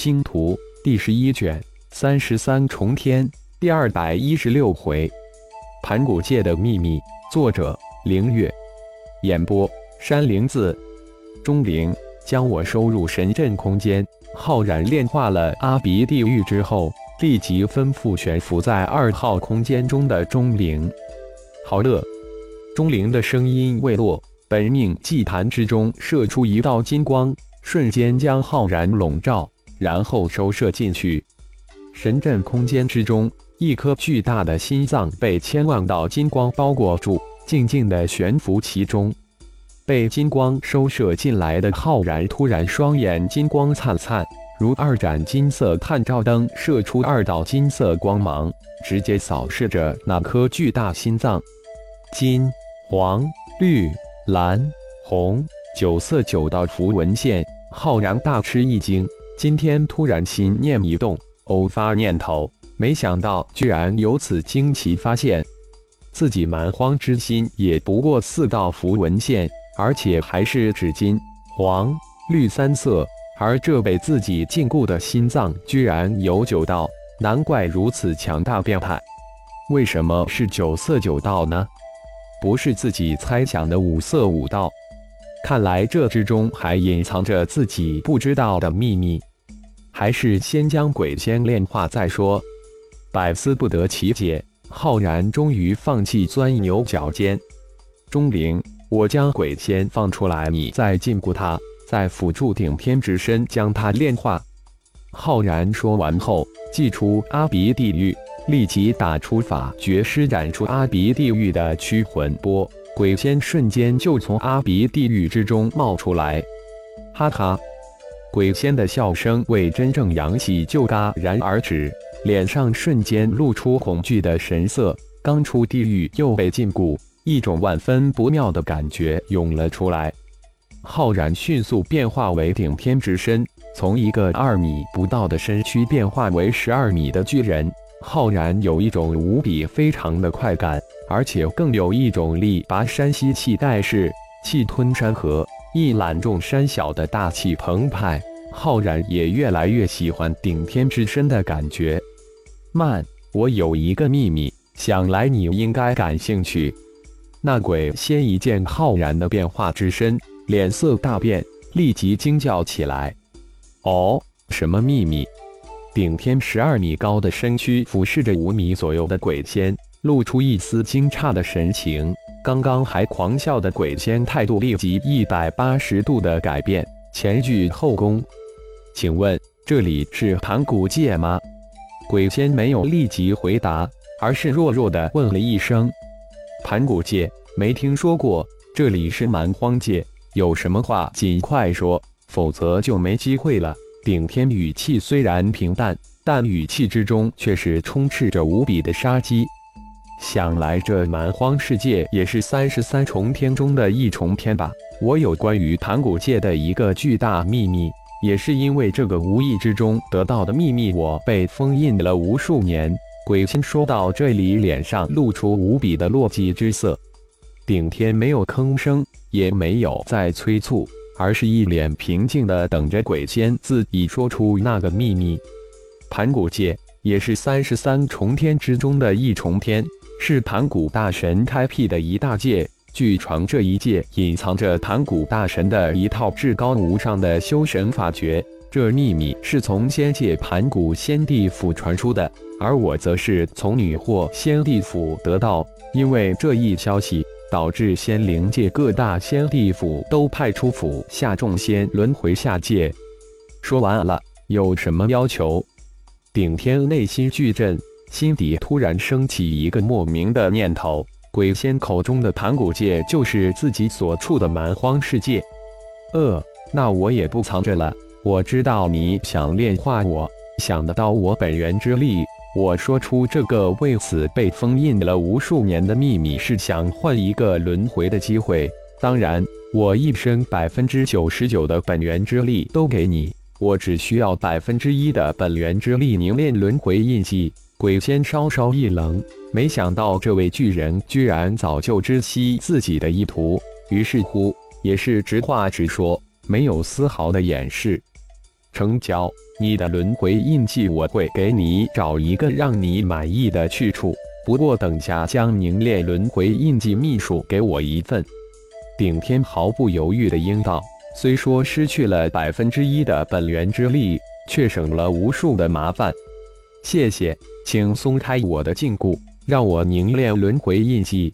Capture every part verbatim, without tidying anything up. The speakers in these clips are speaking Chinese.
星图》第十一卷三十三重天第二百一十六回，盘古界的秘密。作者：凌月，演播：山灵子。钟灵将我收入神阵空间，浩然炼化了阿鼻地狱之后，立即吩咐悬浮在二号空间中的钟灵。好了！钟灵的声音未落，本命祭坛之中射出一道金光，瞬间将浩然笼罩，然后收摄进去。神阵空间之中，一颗巨大的心脏被千万道金光包裹住，静静地悬浮其中。被金光收摄进来的浩然突然双眼金光灿灿，如二盏金色探照灯射出二道金色光芒，直接扫视着那颗巨大心脏。金、黄、绿、蓝、红九色九道符文线，浩然大吃一惊。今天突然心念一动，偶发念头，没想到居然有此惊奇发现。自己蛮荒之心也不过四道符文线，而且还是指金、黄、绿三色，而这被自己禁锢的心脏居然有九道，难怪如此强大变态。为什么是九色九道呢？不是自己猜想的五色五道，看来这之中还隐藏着自己不知道的秘密。还是先将鬼仙炼化再说。百思不得其解，浩然终于放弃钻牛角尖。钟灵，我将鬼仙放出来，你再禁锢他，再辅助顶天之身将他炼化。浩然说完后，祭出阿鼻地狱，立即打出法诀，施展出阿鼻地狱的驱魂波，鬼仙瞬间就从阿鼻地狱之中冒出来。哈哈！鬼仙的笑声未真正扬起就戛然而止，脸上瞬间露出恐惧的神色。刚出地狱又被禁锢，一种万分不妙的感觉涌了出来。浩然迅速变化为顶天之身，从一个二米不到的身躯变化为十二米的巨人。浩然有一种无比非常的快感，而且更有一种力拔山兮气盖世，气吞山河，一览众山小的大气澎湃。浩然也越来越喜欢顶天之身的感觉。慢，我有一个秘密，想来你应该感兴趣。那鬼仙一见浩然的变化之身，脸色大变，立即惊叫起来。哦，什么秘密？顶天十二米高的身躯俯视着五米左右的鬼仙，露出一丝惊诧的神情。刚刚还狂笑的鬼仙态度立即一百八十度的改变，前倨后恭。请问这里是盘古界吗？鬼仙没有立即回答，而是弱弱的问了一声。盘古界没听说过，这里是蛮荒界，有什么话尽快说，否则就没机会了。顶天语气虽然平淡，但语气之中却是充斥着无比的杀机。想来这蛮荒世界也是三十三重天中的一重天吧。我有关于盘古界的一个巨大秘密，也是因为这个无意之中得到的秘密，我被封印了无数年。鬼仙说到这里，脸上露出无比的落寂之色。顶天没有吭声，也没有再催促，而是一脸平静地等着鬼仙自己说出那个秘密。盘古界也是三十三重天之中的一重天，是盘古大神开辟的一大界。据传这一界隐藏着盘古大神的一套至高无上的修神法诀，这秘密是从仙界盘古先帝府传出的，而我则是从女祸先帝府得到。因为这一消息，导致仙灵界各大仙帝府都派出府下众仙轮回下界。说完了，有什么要求？顶天内心巨震，心底突然升起一个莫名的念头：鬼仙口中的盘古界就是自己所处的蛮荒世界。呃，那我也不藏着了，我知道你想炼化我，想得到我本源之力。我说出这个为此被封印了无数年的秘密，是想换一个轮回的机会。当然，我一身 百分之九十九 的本源之力都给你，我只需要 百分之一 的本源之力凝练轮回印记。鬼仙稍稍一愣，没想到这位巨人居然早就知悉自己的意图，于是乎也是直话直说，没有丝毫的掩饰。成交你的轮回印记，我会给你找一个让你满意的去处。不过等下将凝练轮回印记秘术给我一份。”顶天毫不犹豫地应道，虽说失去了百分之一的本源之力，却省了无数的麻烦。谢谢，请松开我的禁锢，让我凝练轮回印记。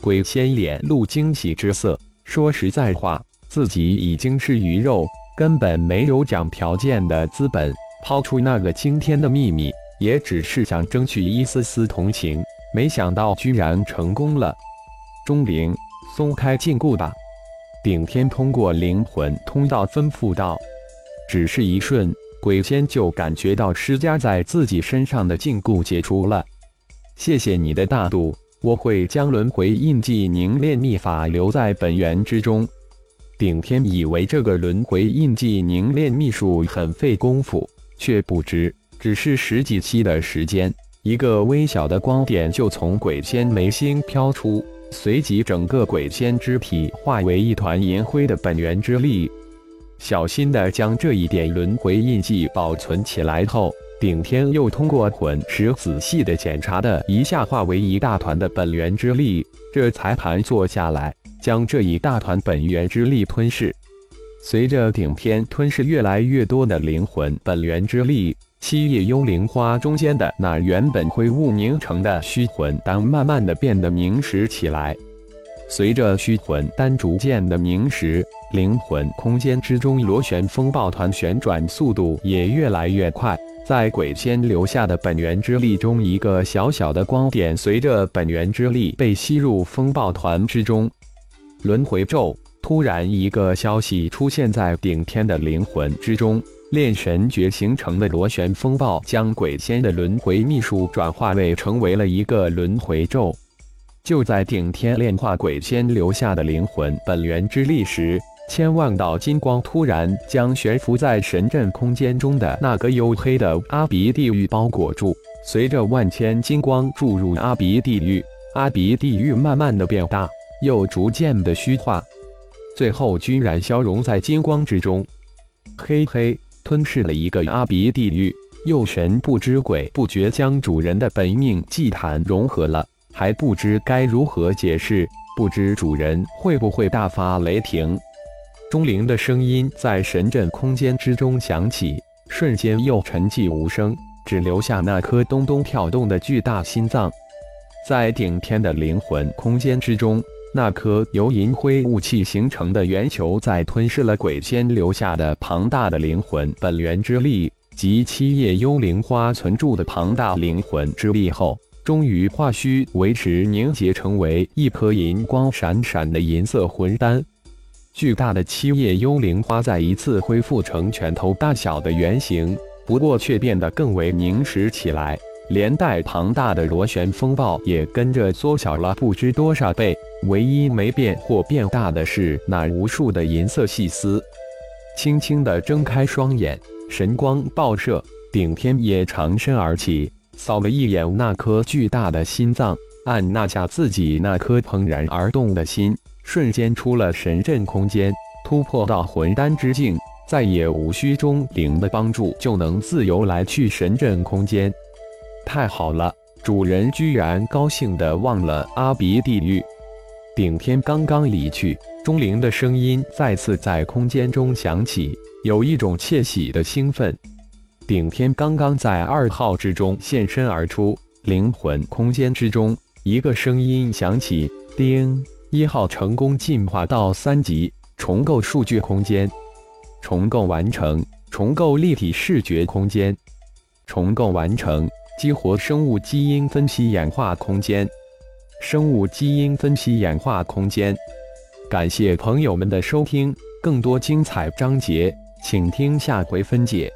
鬼仙脸露惊喜之色，说实在话，自己已经是鱼肉，根本没有讲条件的资本，抛出那个惊天的秘密，也只是想争取一丝丝同情，没想到居然成功了。钟灵，松开禁锢吧！顶天通过灵魂通道吩咐道。只是一瞬，鬼仙就感觉到施加在自己身上的禁锢解除了。谢谢你的大度，我会将轮回印记凝练秘法留在本源之中。顶天以为这个轮回印记凝练秘术很费功夫，却不知只是十几息的时间，一个微小的光点就从鬼仙眉心飘出，随即整个鬼仙之体化为一团银灰的本源之力。小心地将这一点轮回印记保存起来后，顶天又通过魂石仔细地检查的一下，化为一大团的本源之力，这才盘坐下来，将这一大团本源之力吞噬。随着顶天吞噬越来越多的灵魂本源之力，七叶幽灵花中间的那原本灰雾凝成的虚魂丹慢慢的变得凝实起来。随着虚魂丹逐渐的凝实，灵魂空间之中螺旋风暴团旋转速度也越来越快，在鬼仙留下的本源之力中，一个小小的光点随着本源之力被吸入风暴团之中。轮回咒！突然一个消息出现在顶天的灵魂之中，炼神诀形成的螺旋风暴将鬼仙的轮回秘术转化为成为了一个轮回咒。就在顶天炼化鬼仙留下的灵魂本源之力时，千万道金光突然将悬浮在神阵空间中的那个黝黑的阿鼻地狱包裹住。随着万千金光注入阿鼻地狱，阿鼻地狱慢慢的变大，又逐渐的虚化，最后居然消融在金光之中。嘿嘿，吞噬了一个阿鼻地狱，又神不知鬼不觉将主人的本命祭坛融合了，还不知该如何解释，不知主人会不会大发雷霆。钟灵的声音在神阵空间之中响起，瞬间又沉寂无声，只留下那颗咚咚跳动的巨大心脏。在顶天的灵魂空间之中，那颗由银灰雾气形成的圆球在吞噬了鬼仙留下的庞大的灵魂本源之力及七叶幽灵花存住的庞大灵魂之力后，终于化虚为实，凝结成为一颗银光闪闪的银色魂丹。巨大的七叶幽灵花再一次恢复成拳头大小的圆形，不过却变得更为凝实起来，连带庞大的螺旋风暴也跟着缩小了不知多少倍，唯一没变或变大的是那无数的银色细丝。轻轻地睁开双眼，神光爆射，顶天也长身而起，扫了一眼那颗巨大的心脏，按捺下自己那颗怦然而动的心，瞬间出了神阵空间，突破到魂丹之境，再也无需钟灵的帮助就能自由来去神阵空间。太好了，主人居然高兴地忘了阿鼻地狱。顶天刚刚离去，钟灵的声音再次在空间中响起，有一种窃喜的兴奋。顶天刚刚在二号之中现身而出，灵魂空间之中，一个声音响起，叮，一号成功进化到三级，重构数据空间。重构完成，重构立体视觉空间。重构完成。激活生物基因分析演化空间，生物基因分析演化空间。感谢朋友们的收听，更多精彩章节，请听下回分解。